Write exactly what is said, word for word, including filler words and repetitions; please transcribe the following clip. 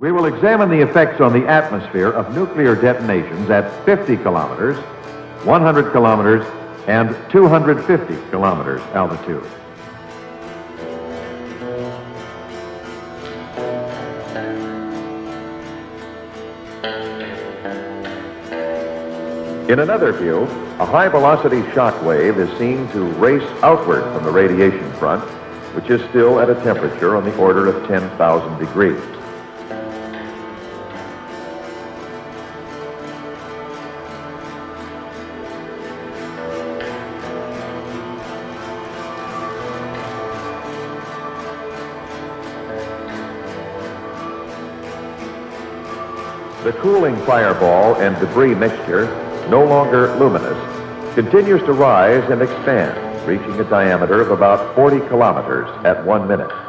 We will examine the effects on the atmosphere of nuclear detonations at fifty kilometers, one hundred kilometers, and two hundred fifty kilometers altitude. In another view, a high-velocity shock wave is seen to race outward from the radiation front, which is still at a temperature on the order of ten thousand degrees. The cooling fireball and debris mixture, no longer luminous, continues to rise and expand, reaching a diameter of about forty kilometers at one minute.